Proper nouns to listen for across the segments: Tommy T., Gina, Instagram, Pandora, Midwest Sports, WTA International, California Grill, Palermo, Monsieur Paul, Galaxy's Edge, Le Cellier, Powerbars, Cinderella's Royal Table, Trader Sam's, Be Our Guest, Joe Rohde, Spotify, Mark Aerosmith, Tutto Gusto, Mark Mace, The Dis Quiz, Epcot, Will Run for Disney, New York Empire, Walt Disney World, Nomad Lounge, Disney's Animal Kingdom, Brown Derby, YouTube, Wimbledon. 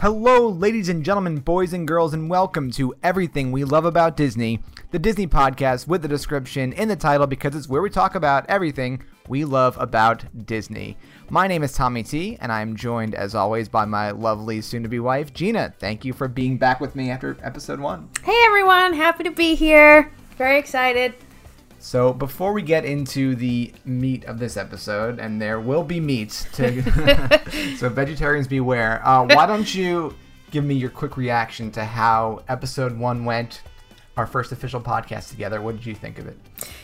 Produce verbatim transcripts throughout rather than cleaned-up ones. Hello, ladies and gentlemen, boys and girls, and welcome to Everything We Love About Disney, the Disney podcast with the description in the title because it's where we talk about everything we love about Disney. My name is Tommy T., and I'm joined, as always, by my lovely soon-to-be wife, Gina. Thank you for being back with me after episode one. Hey, everyone. Happy to be here. Very excited. So before we get into the meat of this episode, and there will be meat, to so vegetarians beware, uh, why don't you give me your quick reaction to how episode one went, our first official podcast together. What did you think of it?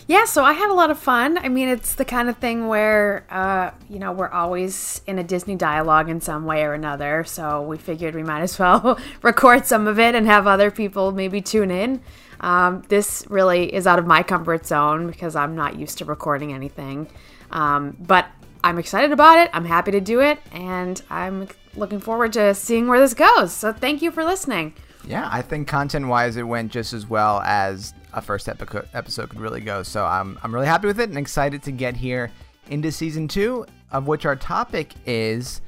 Yeah, so I had a lot of fun. I mean, it's the kind of thing where, uh, you know, we're always in a Disney dialogue in some way or another, so we figured we might as well record some of it and have other people maybe tune in. Um, this really is out of my comfort zone because I'm not used to recording anything, um, but I'm excited about it. I'm happy to do it, and I'm looking forward to seeing where this goes. So thank you for listening. Yeah, I think content-wise, it went just as well as a first epico- episode could really go. So I'm I'm really happy with it and excited to get here into season two, of which our topic is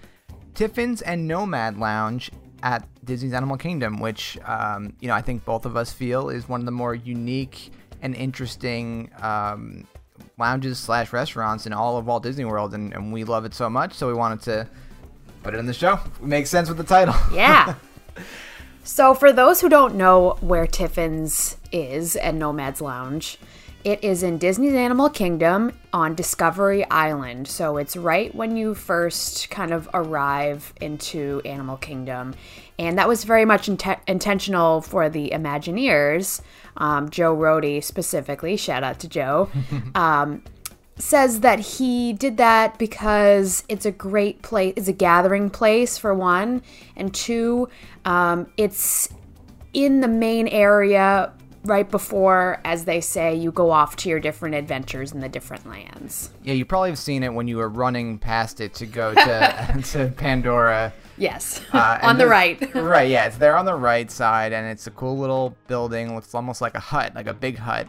Tiffins and Nomad Lounge at Disney's Animal Kingdom, which um, you know, I think both of us feel is one of the more unique and interesting um, lounges slash restaurants in all of Walt Disney World, and, and we love it so much, so we wanted to put it in the show. It makes sense with the title. Yeah. So for those who don't know where Tiffin's is and Nomad's Lounge, it is in Disney's Animal Kingdom on Discovery Island. So it's right when you first kind of arrive into Animal Kingdom. And that was very much in- intentional for the Imagineers. Um, Joe Rohde specifically, shout out to Joe, um, says that he did that because it's a great place. It's a gathering place, for one. And two, um, it's in the main area right before, as they say, you go off to your different adventures in the different lands. Yeah, you probably have seen it when you were running past it to go to, to Pandora. Yes, uh, on the right. Right, yeah, it's there on the right side, and it's a cool little building. Looks almost like a hut, like a big hut.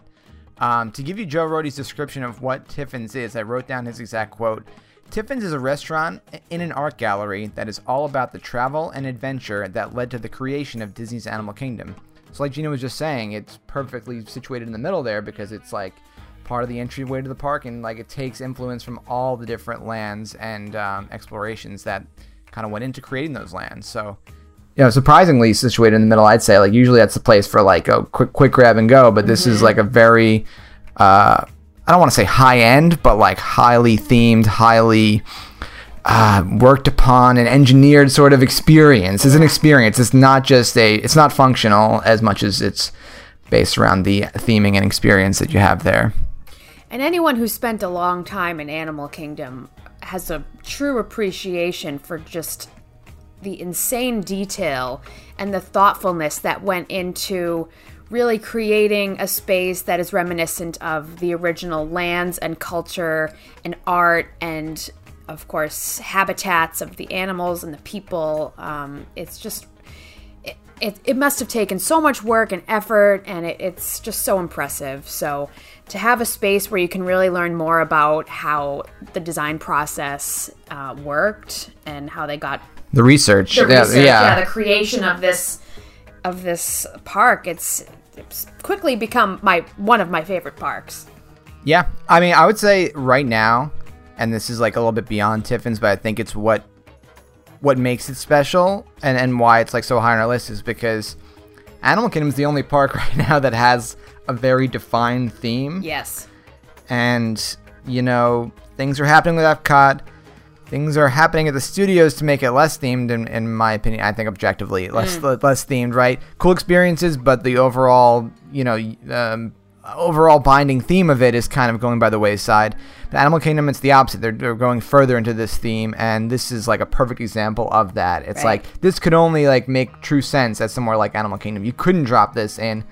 Um, to give you Joe Rohde's description of what Tiffin's is, I wrote down his exact quote. Tiffin's is a restaurant in an art gallery that is all about the travel and adventure that led to the creation of Disney's Animal Kingdom. So like Gina was just saying, it's perfectly situated in the middle there because it's like part of the entryway to the park, and like it takes influence from all the different lands and um, explorations that kind of went into creating those lands. So, you know, surprisingly situated in the middle, I'd say. Like usually that's the place for like a quick quick grab and go, but this mm-hmm. is like a very, uh, I don't want to say high end, but like highly themed, highly Uh, worked upon and engineered sort of experience. It's an experience. It's not just a, it's not functional as much as it's based around the theming and experience that you have there. And anyone who spent a long time in Animal Kingdom has a true appreciation for just the insane detail and the thoughtfulness that went into really creating a space that is reminiscent of the original lands and culture and art and, of course, habitats of the animals and the people. Um, it's just, it, it it must have taken so much work and effort, and it, it's just so impressive. So to have a space where you can really learn more about how the design process uh, worked and how they got the research, the research yeah, yeah. yeah, the creation of this of this park. It's, it's quickly become my one of my favorite parks. Yeah, I mean, I would say right now, and this is like a little bit beyond Tiffin's, but I think it's what what makes it special and, and why it's like so high on our list is because Animal Kingdom is the only park right now that has a very defined theme. Yes. And, you know, things are happening with Epcot. Things are happening at the studios to make it less themed, in, in my opinion. I think objectively, less mm. less themed, right? Cool experiences, but the overall, you know, um, overall binding theme of it is kind of going by the wayside. But Animal Kingdom, it's the opposite. They're, they're going further into this theme, and this is like a perfect example of that. It's right. Like this could only like make true sense at somewhere like Animal Kingdom. You couldn't drop this in.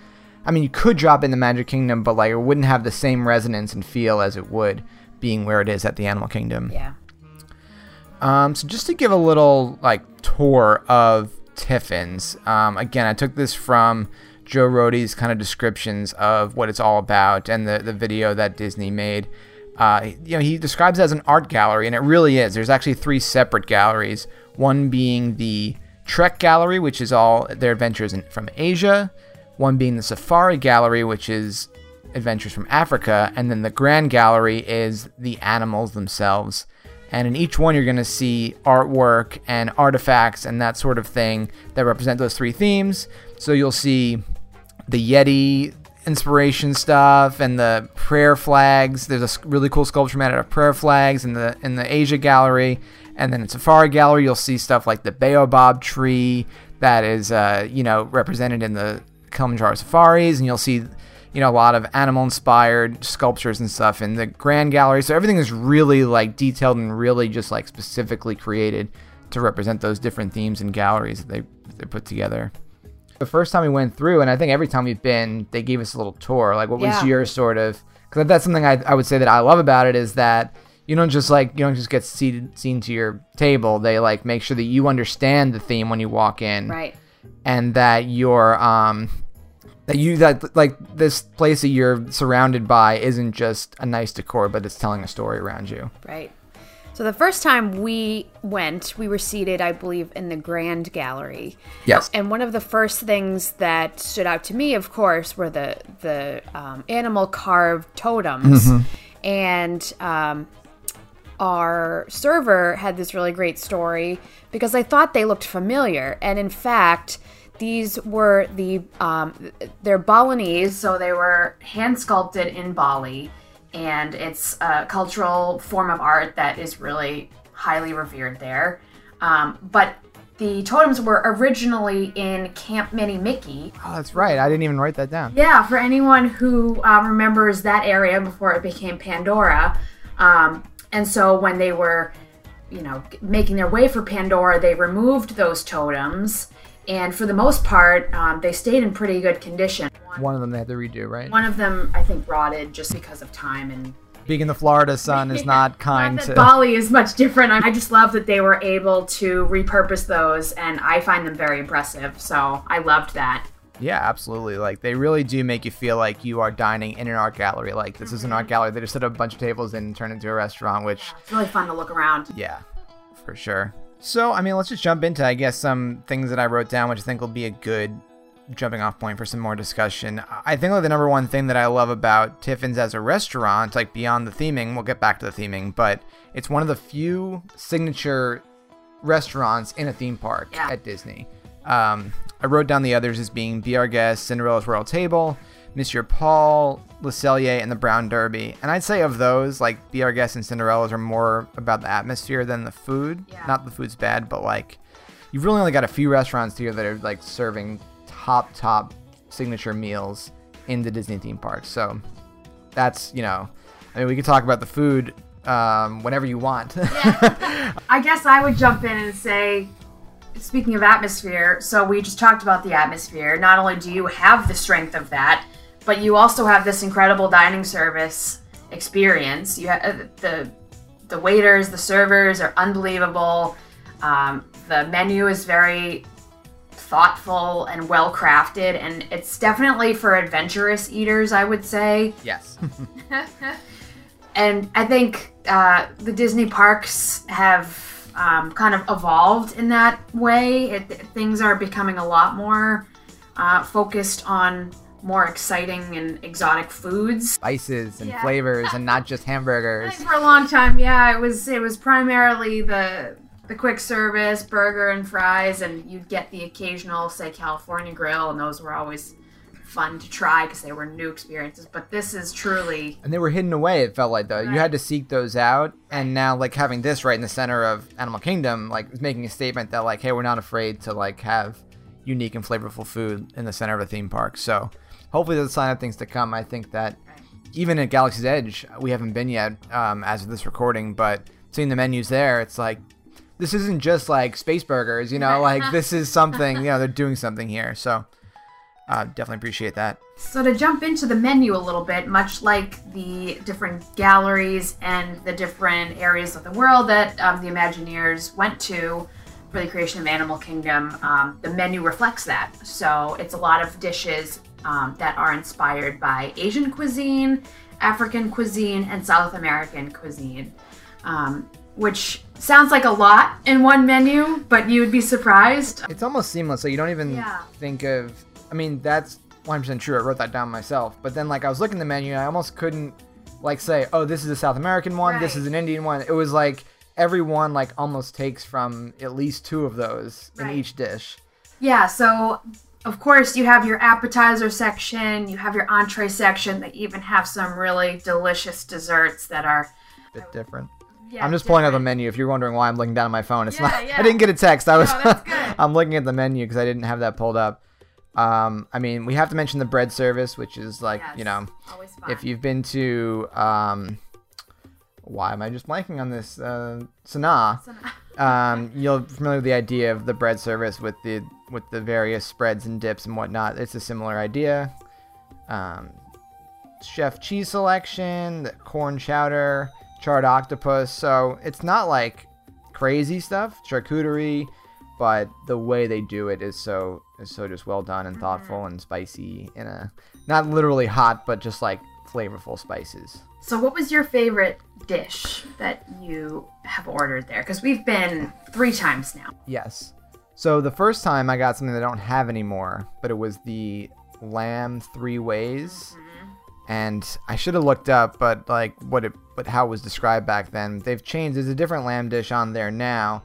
I mean, you could drop in the Magic Kingdom, but like it wouldn't have the same resonance and feel as it would being where it is at the Animal Kingdom. Yeah. Um. So just to give a little like tour of Tiffin's. Um. Again, I took this from Joe Rohde's kind of descriptions of what it's all about and the, the video that Disney made. Uh, you know, he describes it as an art gallery, and it really is. There's actually three separate galleries, one being the Trek Gallery, which is all their adventures in, from Asia, one being the Safari Gallery, which is adventures from Africa, and then the Grand Gallery is the animals themselves. And in each one, you're going to see artwork and artifacts and that sort of thing that represent those three themes. So you'll see the Yeti inspiration stuff and the prayer flags. There's a really cool sculpture made out of prayer flags in the in the Asia Gallery. And then in Safari Gallery, you'll see stuff like the baobab tree that is, uh, you know, represented in the Kilimanjaro safaris. And you'll see, you know, a lot of animal-inspired sculptures and stuff in the Grand Gallery. So everything is really, like, detailed and really just, like, specifically created to represent those different themes and galleries that they, they put together. The first time we went through, and I think every time we've been, they gave us a little tour. Like, what yeah. was your sort of... Because that's something I, I would say that I love about it is that you don't just, like, you don't just get seated, seen to your table. They, like, make sure that you understand the theme when you walk in. Right. And that you're... Um, That you that like this place that you're surrounded by isn't just a nice decor, but it's telling a story around you. Right. So the first time we went, we were seated, I believe, in the Grand Gallery. Yes. And one of the first things that stood out to me, of course, were the the um, animal carved totems, mm-hmm. and um, our server had this really great story because I thought they looked familiar, and in fact. These were the, um, they're Balinese, so they were hand-sculpted in Bali, and it's a cultural form of art that is really highly revered there. Um, but the totems were originally in Camp Minnie Mickey. Oh, that's right. I didn't even write that down. Yeah, for anyone who uh, remembers that area before it became Pandora. Um, and so when they were, you know, making their way for Pandora, they removed those totems. And for the most part, um, they stayed in pretty good condition. One, one of them they had to redo, right? One of them, I think, rotted just because of time. And being in the Florida sun is not kind not that to... Bali is much different. I just love that they were able to repurpose those, and I find them very impressive. So I loved that. Yeah, absolutely. Like, they really do make you feel like you are dining in an art gallery. Like, this mm-hmm. is an art gallery. They just set up a bunch of tables and turn it into a restaurant, which... Yeah, it's really fun to look around. Yeah, for sure. So, I mean, let's just jump into, I guess, some things that I wrote down, which I think will be a good jumping off point for some more discussion. I think like the number one thing that I love about Tiffin's as a restaurant, like beyond the theming, we'll get back to the theming, but it's one of the few signature restaurants in a theme park yeah. at Disney. Um, I wrote down the others as being Be Our Guest, Cinderella's Royal Table, Monsieur Paul, Le Cellier, and the Brown Derby. And I'd say of those, like, Be Our Guest and Cinderella's are more about the atmosphere than the food. Yeah. Not the food's bad, but, like, you've really only got a few restaurants here that are, like, serving top, top signature meals in the Disney theme park. So that's, you know, I mean, we could talk about the food um, whenever you want. Yeah. I guess I would jump in and say... Speaking of atmosphere, so we just talked about the atmosphere. Not only do you have the strength of that, but you also have this incredible dining service experience. You have the the waiters, the servers are unbelievable. Um, the menu is very thoughtful and well crafted, and it's definitely for adventurous eaters, I would say. Yes. And I think uh, the Disney parks have. Um, kind of evolved in that way. It, things are becoming a lot more uh, focused on more exciting and exotic foods, spices and yeah. flavors, and not just hamburgers. For a long time, yeah, it was it was primarily the the quick service burger and fries, and you'd get the occasional, say, California Grill, and those were always fun to try because they were new experiences. But this is truly, and they were hidden away, it felt like, though. Right. You had to seek those out, and now, like, having this right in the center of Animal Kingdom, like, is making a statement that, like, hey, we're not afraid to, like, have unique and flavorful food in the center of a theme park. So hopefully there's a sign of things to come. I think that even at Galaxy's Edge, we haven't been yet um as of this recording, but seeing the menus there, it's like, this isn't just like space burgers, you know, like this is something, you know, they're doing something here. So Uh, definitely appreciate that. So to jump into the menu a little bit, much like the different galleries and the different areas of the world that um, the Imagineers went to for the creation of Animal Kingdom, um, the menu reflects that. So it's a lot of dishes um, that are inspired by Asian cuisine, African cuisine, and South American cuisine. Um, which sounds like a lot in one menu, but you would be surprised. It's almost seamless, so you don't even yeah. think of, I mean, that's one hundred percent true. I wrote that down myself. But then, like, I was looking at the menu, and I almost couldn't, like, say, oh, this is a South American one, right. this is an Indian one. It was, like, every one, like, almost takes from at least two of those right. in each dish. Yeah, so, of course, you have your appetizer section, you have your entree section. They even have some really delicious desserts that are a bit different. Yeah, I'm just different. pulling out the menu. If you're wondering why I'm looking down at my phone, it's yeah, not. Yeah. I didn't get a text. I was. No, that's good. I'm looking at the menu because I didn't have that pulled up. Um, I mean, we have to mention the bread service, which is like yes, you know, always fun. If you've been to. Um, why am I just blanking on this? Uh, Sanaa. Sanaa. um, you're familiar with the idea of the bread service with the with the various spreads and dips and whatnot. It's a similar idea. Um, chef cheese selection, the corn chowder, charred octopus. So it's not like crazy stuff, charcuterie, but the way they do it is so is so just well done and thoughtful mm-hmm. and spicy in a not literally hot, but just like flavorful spices. So what was your favorite dish that you have ordered there? Because we've been three times now. Yes. So the first time I got something that I don't have anymore, but it was the lamb three ways. Mm-hmm. And I should have looked up, but like what it, but how it was described back then. They've changed. There's a different lamb dish on there now,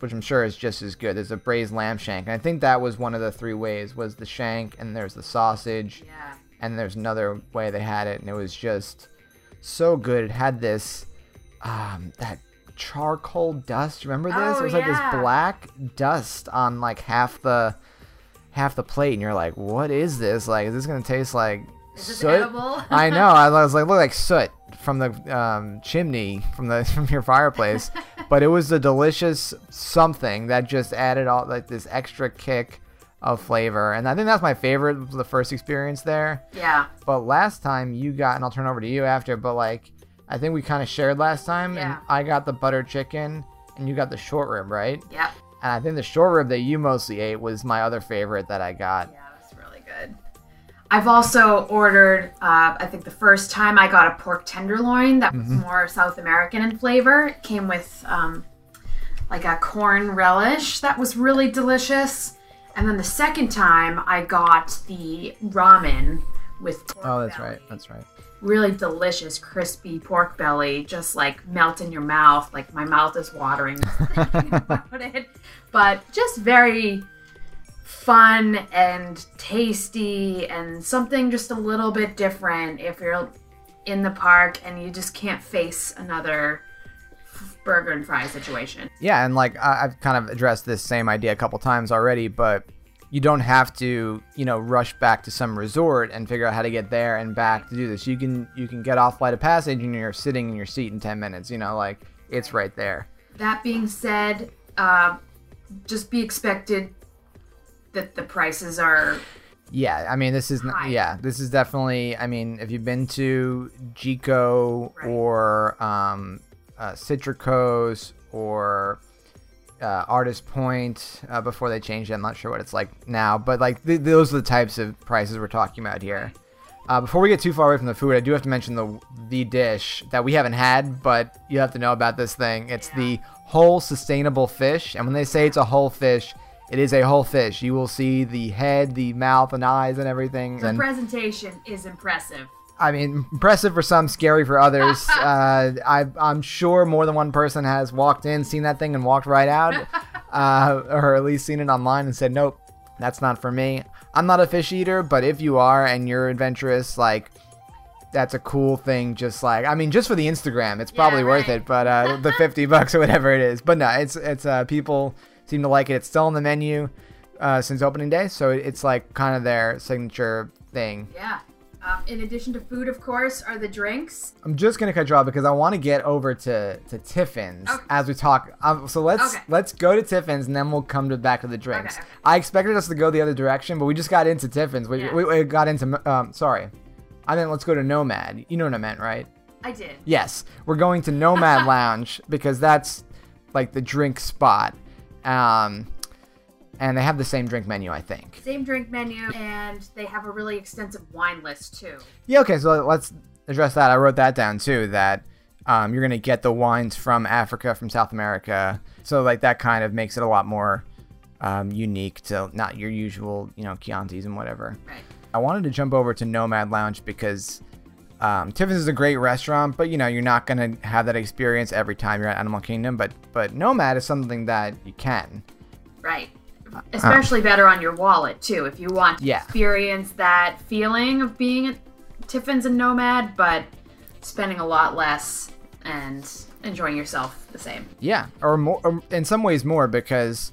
which I'm sure is just as good. There's a braised lamb shank. And I think that was one of the three ways, was the shank, and there's the sausage. Yeah. And there's another way they had it, and it was just so good. It had this, um, that charcoal dust. Remember this? Oh, it was yeah. like this black dust on like half the, half the plate, and you're like, what is this? Like, is this gonna taste like is soot? Edible? I know. I was like, look like soot from the um, chimney from the from your fireplace, but it was a delicious something that just added all like this extra kick of flavor, and I think that's my favorite, the first experience there. Yeah. But last time you got, and I'll turn over to you after, but like I think we kind of shared last time, yeah. and I got the butter chicken, and you got the short rib, right? Yeah. And I think the short rib that you mostly ate was my other favorite that I got. Yeah, it was really good. I've also ordered, uh, I think the first time I got a pork tenderloin that was mm-hmm. more South American in flavor. It came with um, like a corn relish that was really delicious. And then the second time, I got the ramen with pork belly. Oh, that's right. That's right. Really delicious, crispy pork belly, just like melt in your mouth. Like my mouth is watering thinking about it. But just very fun and tasty and something just a little bit different if you're in the park and you just can't face another burger and fry situation. Yeah, and like I, I've kind of addressed this same idea a couple times already, but you don't have to, you know, rush back to some resort and figure out how to get there and back to do this. You can you can get off Flight of Passage and you're sitting in your seat in ten minutes, you know, like it's right there. That being said, uh, just be expected that the prices are Yeah, I mean, this is not, yeah, this is definitely, I mean, if you've been to G E C O right. or um Uh, Citrico's or uh, Artist Point uh, before they changed it. I'm not sure what it's like now, but like th- those are the types of prices we're talking about here. Uh, before we get too far away from the food, I do have to mention the the dish that we haven't had, but you have to know about this thing. It's yeah. the whole sustainable fish, and when they say it's a whole fish, it is a whole fish. You will see the head, the mouth, and eyes, and everything. The and- presentation is impressive. I mean, impressive for some, scary for others. Uh, I, I'm sure more than one person has walked in, seen that thing, and walked right out, uh, or at least seen it online and said, nope, that's not for me. I'm not a fish eater, but if you are and you're adventurous, like, that's a cool thing. Just like, I mean, just for the Instagram, it's probably yeah, right. worth it, but uh, the fifty bucks or whatever it is. But no, it's, it's uh, people seem to like it. It's still on the menu uh, since opening day, so it's like kind of their signature thing. Yeah. Um, in addition to food, of course, are the drinks. I'm just gonna cut you off because I want to get over to to Tiffins okay. as we talk. Um, so let's okay. let's go to Tiffins and then we'll come to back to the drinks. Okay, okay. I expected us to go the other direction, but we just got into Tiffins. We yeah. we, we got into um, sorry, I meant let's go to Nomad. You know what I meant, right? I did. Yes, we're going to Nomad Lounge because that's like the drink spot. Um, And they have the same drink menu, I think. Same drink menu, and they have a really extensive wine list, too. Yeah, okay, so let's address that. I wrote that down, too, that Um, you're going to get the wines from Africa, from South America. So like that kind of makes it a lot more um, unique to not your usual, you know, Chiantis and whatever. Right. I wanted to jump over to Nomad Lounge because um, Tiffins is a great restaurant, but you know, you're not going to have that experience every time you're at Animal Kingdom. But but Nomad is something that you can. Right. Especially uh, better on your wallet too, if you want to yeah. experience that feeling of being at Tiffins and Nomad, but spending a lot less and enjoying yourself the same. Yeah, or more, or in some ways more, because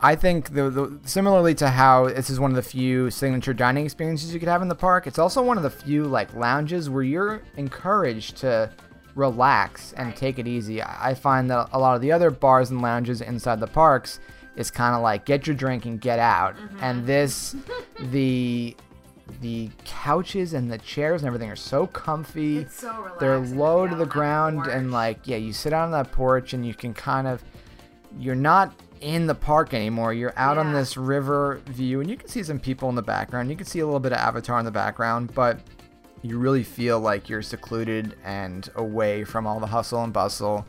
I think the, the similarly to how this is one of the few signature dining experiences you could have in the park, it's also one of the few like lounges where you're encouraged to relax and right. take it easy. I find that a lot of the other bars and lounges inside the parks is kind of like get your drink and get out, mm-hmm. and this the the couches and the chairs and everything are so comfy. It's so relaxing. They're low to the ground, and like yeah, you sit out on that porch and you can kind of, you're not in the park anymore. You're out yeah. on this river view, and you can see some people in the background. You can see a little bit of Avatar in the background, but you really feel like you're secluded and away from all the hustle and bustle.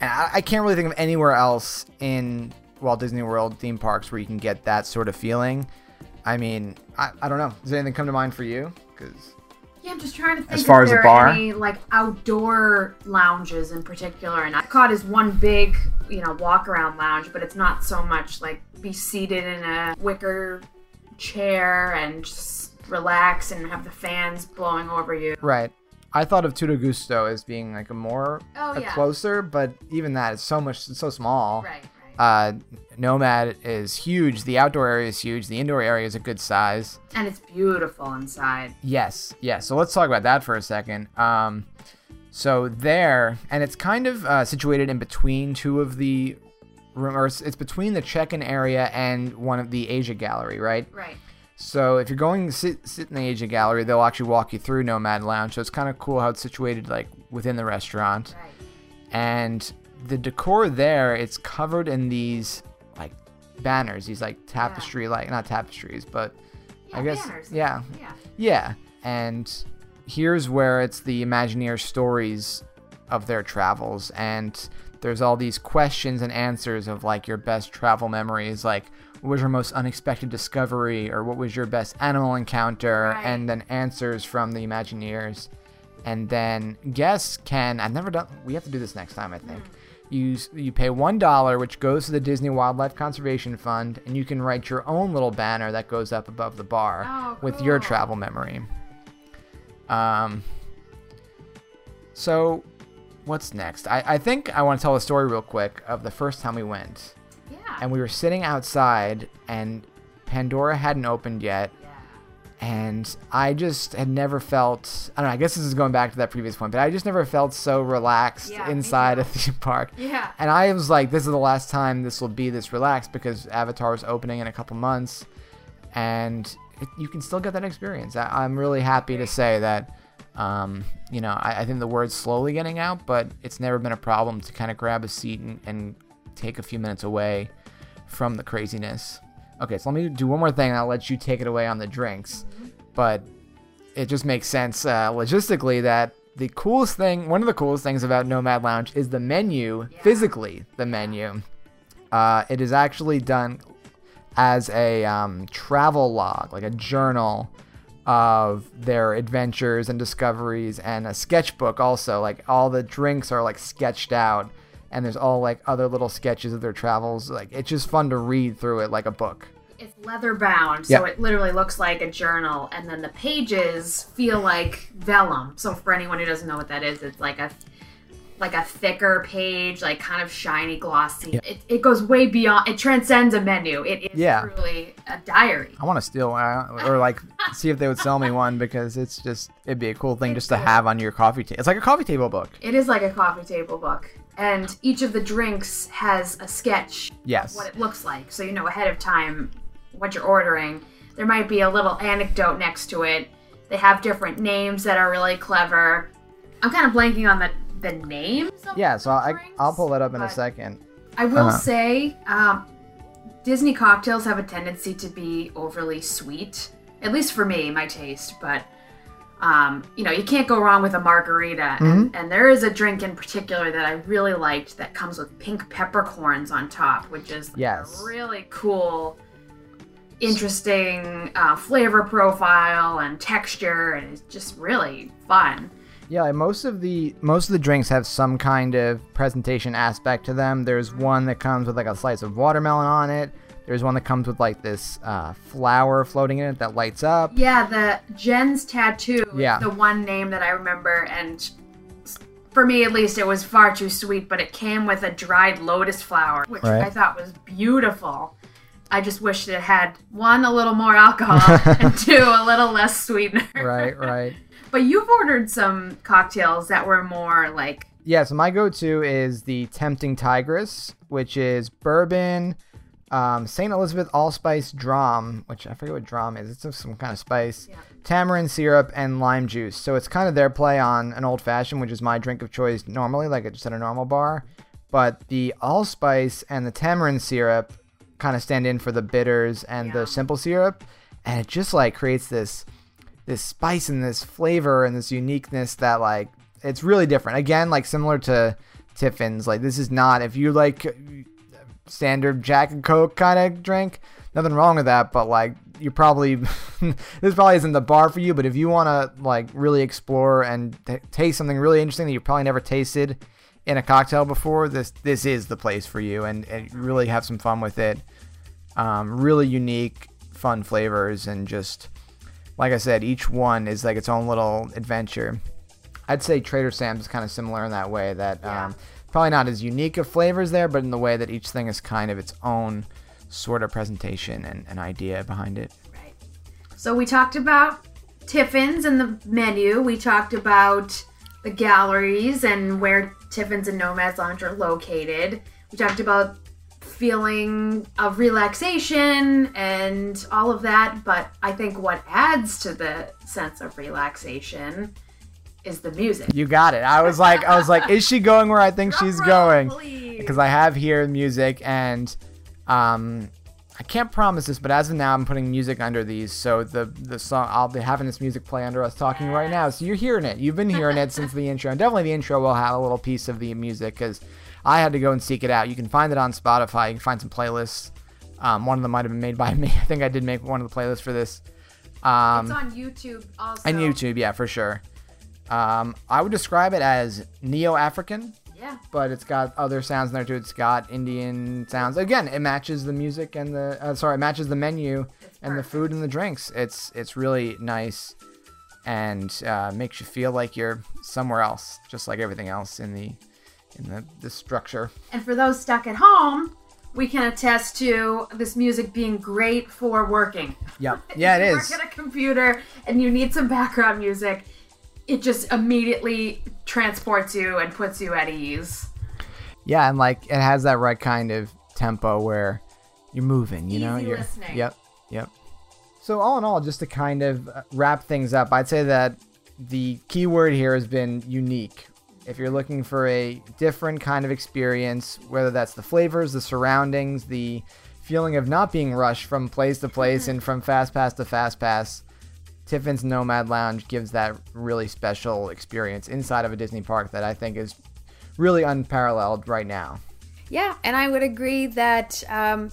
And I, I can't really think of anywhere else in Walt Disney World theme parks where you can get that sort of feeling. I mean, I, I don't know. Does anything come to mind for you? Cause yeah, I'm just trying to think as far if as there a bar? Are any like outdoor lounges in particular. And Epcot is one big, you know, walk around lounge, but it's not so much like be seated in a wicker chair and just relax and have the fans blowing over you. Right. I thought of Tutto Gusto as being like a more oh, a yeah. closer, but even that is so much, it's so small. Right. Uh, Nomad is huge. The outdoor area is huge. The indoor area is a good size. And it's beautiful inside. Yes, yes. So let's talk about that for a second. Um, so there, and it's kind of uh, situated in between two of the room, or it's between the check-in area and one of the Asia Gallery, right? Right. So if you're going to sit, sit in the Asia Gallery, they'll actually walk you through Nomad Lounge. So it's kind of cool how it's situated like within the restaurant. Right. And the decor there, it's covered in these like banners, these like tapestry, yeah. like not tapestries, but yeah, I guess, banners. yeah, yeah, yeah. And here's where it's the Imagineer stories of their travels, and there's all these questions and answers of like your best travel memories, like what was your most unexpected discovery, or what was your best animal encounter, right. and then answers from the Imagineers, and then guests can. I've never done. We have to do this next time, I think. Mm. You you pay one dollar, which goes to the Disney Wildlife Conservation Fund, and you can write your own little banner that goes up above the bar oh, cool. with your travel memory. Um. So, what's next? I, I think I want to tell a story real quick of the first time we went. Yeah. And we were sitting outside, and Pandora hadn't opened yet. Yeah. And I just had never felt, I don't know, I guess this is going back to that previous point, but I just never felt so relaxed yeah, inside a theme park. Yeah. And I was like, this is the last time this will be this relaxed, because Avatar is opening in a couple months, and it, you can still get that experience. I, I'm really happy to say that, um, you know, I, I think the word's slowly getting out, but it's never been a problem to kind of grab a seat and, and take a few minutes away from the craziness. Okay, so let me do one more thing, and I'll let you take it away on the drinks. Mm-hmm. But it just makes sense uh, logistically that the coolest thing, one of the coolest things about Nomad Lounge is the menu, yeah. physically the menu. Uh, it is actually done as a um, travel log, like a journal of their adventures and discoveries, and a sketchbook also. Like all the drinks are like sketched out. And there's all like other little sketches of their travels. Like it's just fun to read through it like a book. It's leather bound, so yep. it literally looks like a journal, and then the pages feel like vellum. So for anyone who doesn't know what that is, it's like a like a thicker page, like kind of shiny, glossy. Yep. It it goes way beyond. It transcends a menu. It is yeah. truly a diary. I want to steal uh, or like see if they would sell me one, because it's just it'd be a cool thing it's just cool. to have on your coffee table. It's like a coffee table book. It is like a coffee table book. And each of the drinks has a sketch yes. of what it looks like. So you know ahead of time what you're ordering. There might be a little anecdote next to it. They have different names that are really clever. I'm kind of blanking on the, the names of Yeah, so I, drinks, I'll pull that up in a second. I will uh-huh. say um, Disney cocktails have a tendency to be overly sweet. At least for me, my taste. But Um, you know, you can't go wrong with a margarita. Mm-hmm. and, and there is a drink in particular that I really liked that comes with pink peppercorns on top, which is like yes. a really cool, interesting uh, flavor profile and texture, and it's just really fun. Yeah, most of the most of the drinks have some kind of presentation aspect to them. There's one that comes with like a slice of watermelon on it. There's one that comes with like this uh, flower floating in it that lights up. Yeah, the Jen's Tattoo yeah. is the one name that I remember, and for me at least it was far too sweet, but it came with a dried lotus flower, which right. I thought was beautiful. I just wish it had, one, a little more alcohol, and two, a little less sweetener. Right, right. But you've ordered some cocktails that were more like... Yeah, so my go-to is the Tempting Tigress, which is bourbon, um, Saint Elizabeth Allspice Drom, which I forget what Drom is. It's some kind of spice, yeah. tamarind syrup, and lime juice. So it's kind of their play on an old-fashioned, which is my drink of choice normally, like just at a normal bar. But the allspice and the tamarind syrup kind of stand in for the bitters and yeah. the simple syrup, and it just like creates this this spice and this flavor and this uniqueness that like it's really different. Again, like similar to Tiffin's, like this is not, if you like standard Jack and Coke kind of drink, nothing wrong with that, but like you probably this probably isn't the bar for you. But if you want to like really explore and t- taste something really interesting that you probably never tasted in a cocktail before, this this is the place for you, and, and really have some fun with it. Um, really unique, fun flavors, and just like I said, each one is like its own little adventure. I'd say Trader Sam's is kind of similar in that way, that yeah. um, probably not as unique of flavors there, but in the way that each thing is kind of its own sort of presentation and an idea behind it. Right. So we talked about Tiffin's and the menu. We talked about the galleries and where Tiffin's and Nomad's Lounge are located. We talked about feeling of relaxation and all of that, but I think what adds to the sense of relaxation is the music. You got it. I was like, I was like, is she going where I think Drum she's roll, going? Please. Because I have here music, and um, I can't promise this, but as of now, I'm putting music under these. So the the song, I'll be having this music play under us talking right now. So you're hearing it. You've been hearing it since the intro. And definitely the intro will have a little piece of the music because I had to go and seek it out. You can find it on Spotify. You can find some playlists. Um, one of them might have been made by me. I think I did make one of the playlists for this. Um, it's on YouTube also. And YouTube, yeah, for sure. Um, I would describe it as Neo-African. Yeah. But it's got other sounds in there too. It's got Indian sounds. Again, it matches the music and the uh, sorry, it matches the menu and the food and the drinks. It's it's really nice, and uh, makes you feel like you're somewhere else, just like everything else in the in the, the structure. And for those stuck at home, we can attest to this music being great for working. Yep. Yeah, it you is. You work at a computer and you need some background music. It just immediately transports you and puts you at ease. Yeah, and like it has that right kind of tempo where you're moving, you Easy know? You're listening. Yep, yep. So all in all, just to kind of wrap things up, I'd say that the key word here has been unique. If you're looking for a different kind of experience, whether that's the flavors, the surroundings, the feeling of not being rushed from place to place mm-hmm. and from fast pass to fast pass, Tiffin's Nomad Lounge gives that really special experience inside of a Disney park that I think is really unparalleled right now. Yeah, and I would agree that um,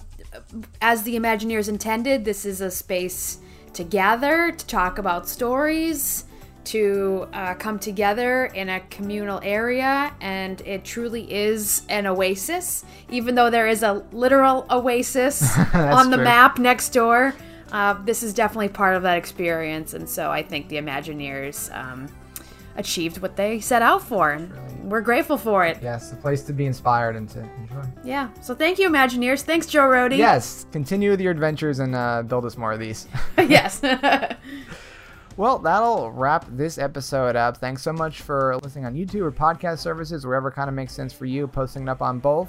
as the Imagineers intended, this is a space to gather, to talk about stories, to uh, come together in a communal area, and it truly is an oasis, even though there is a literal oasis on the true. map next door. Uh, this is definitely part of that experience, and so I think the Imagineers um, achieved what they set out for, and really, we're grateful for it. Yes, a place to be inspired and to enjoy. Yeah, so thank you, Imagineers. Thanks, Joe Rohde. Yes, continue with your adventures and uh, build us more of these. Yes. Well, that'll wrap this episode up. Thanks so much for listening on YouTube or podcast services, wherever kind of makes sense for you, posting it up on both.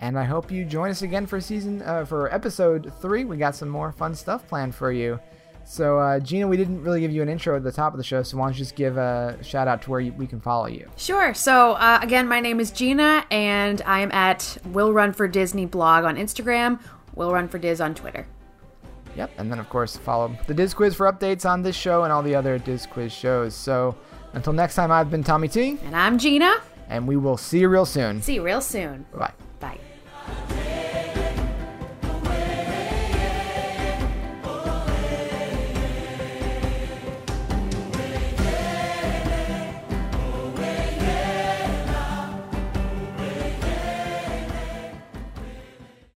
And I hope you join us again for season uh, for episode three. We got some more fun stuff planned for you. So, uh, Gina, we didn't really give you an intro at the top of the show, so why don't you just give a shout out to where you, we can follow you? Sure. So, uh, again, my name is Gina, and I'm at Will Run for Disney blog on Instagram, Will Run for Diz on Twitter. Yep, and then of course follow the Dis Quiz for updates on this show and all the other Dis Quiz shows. So until next time, I've been Tommy T. And I'm Gina. And we will see you real soon. See you real soon. Bye-bye.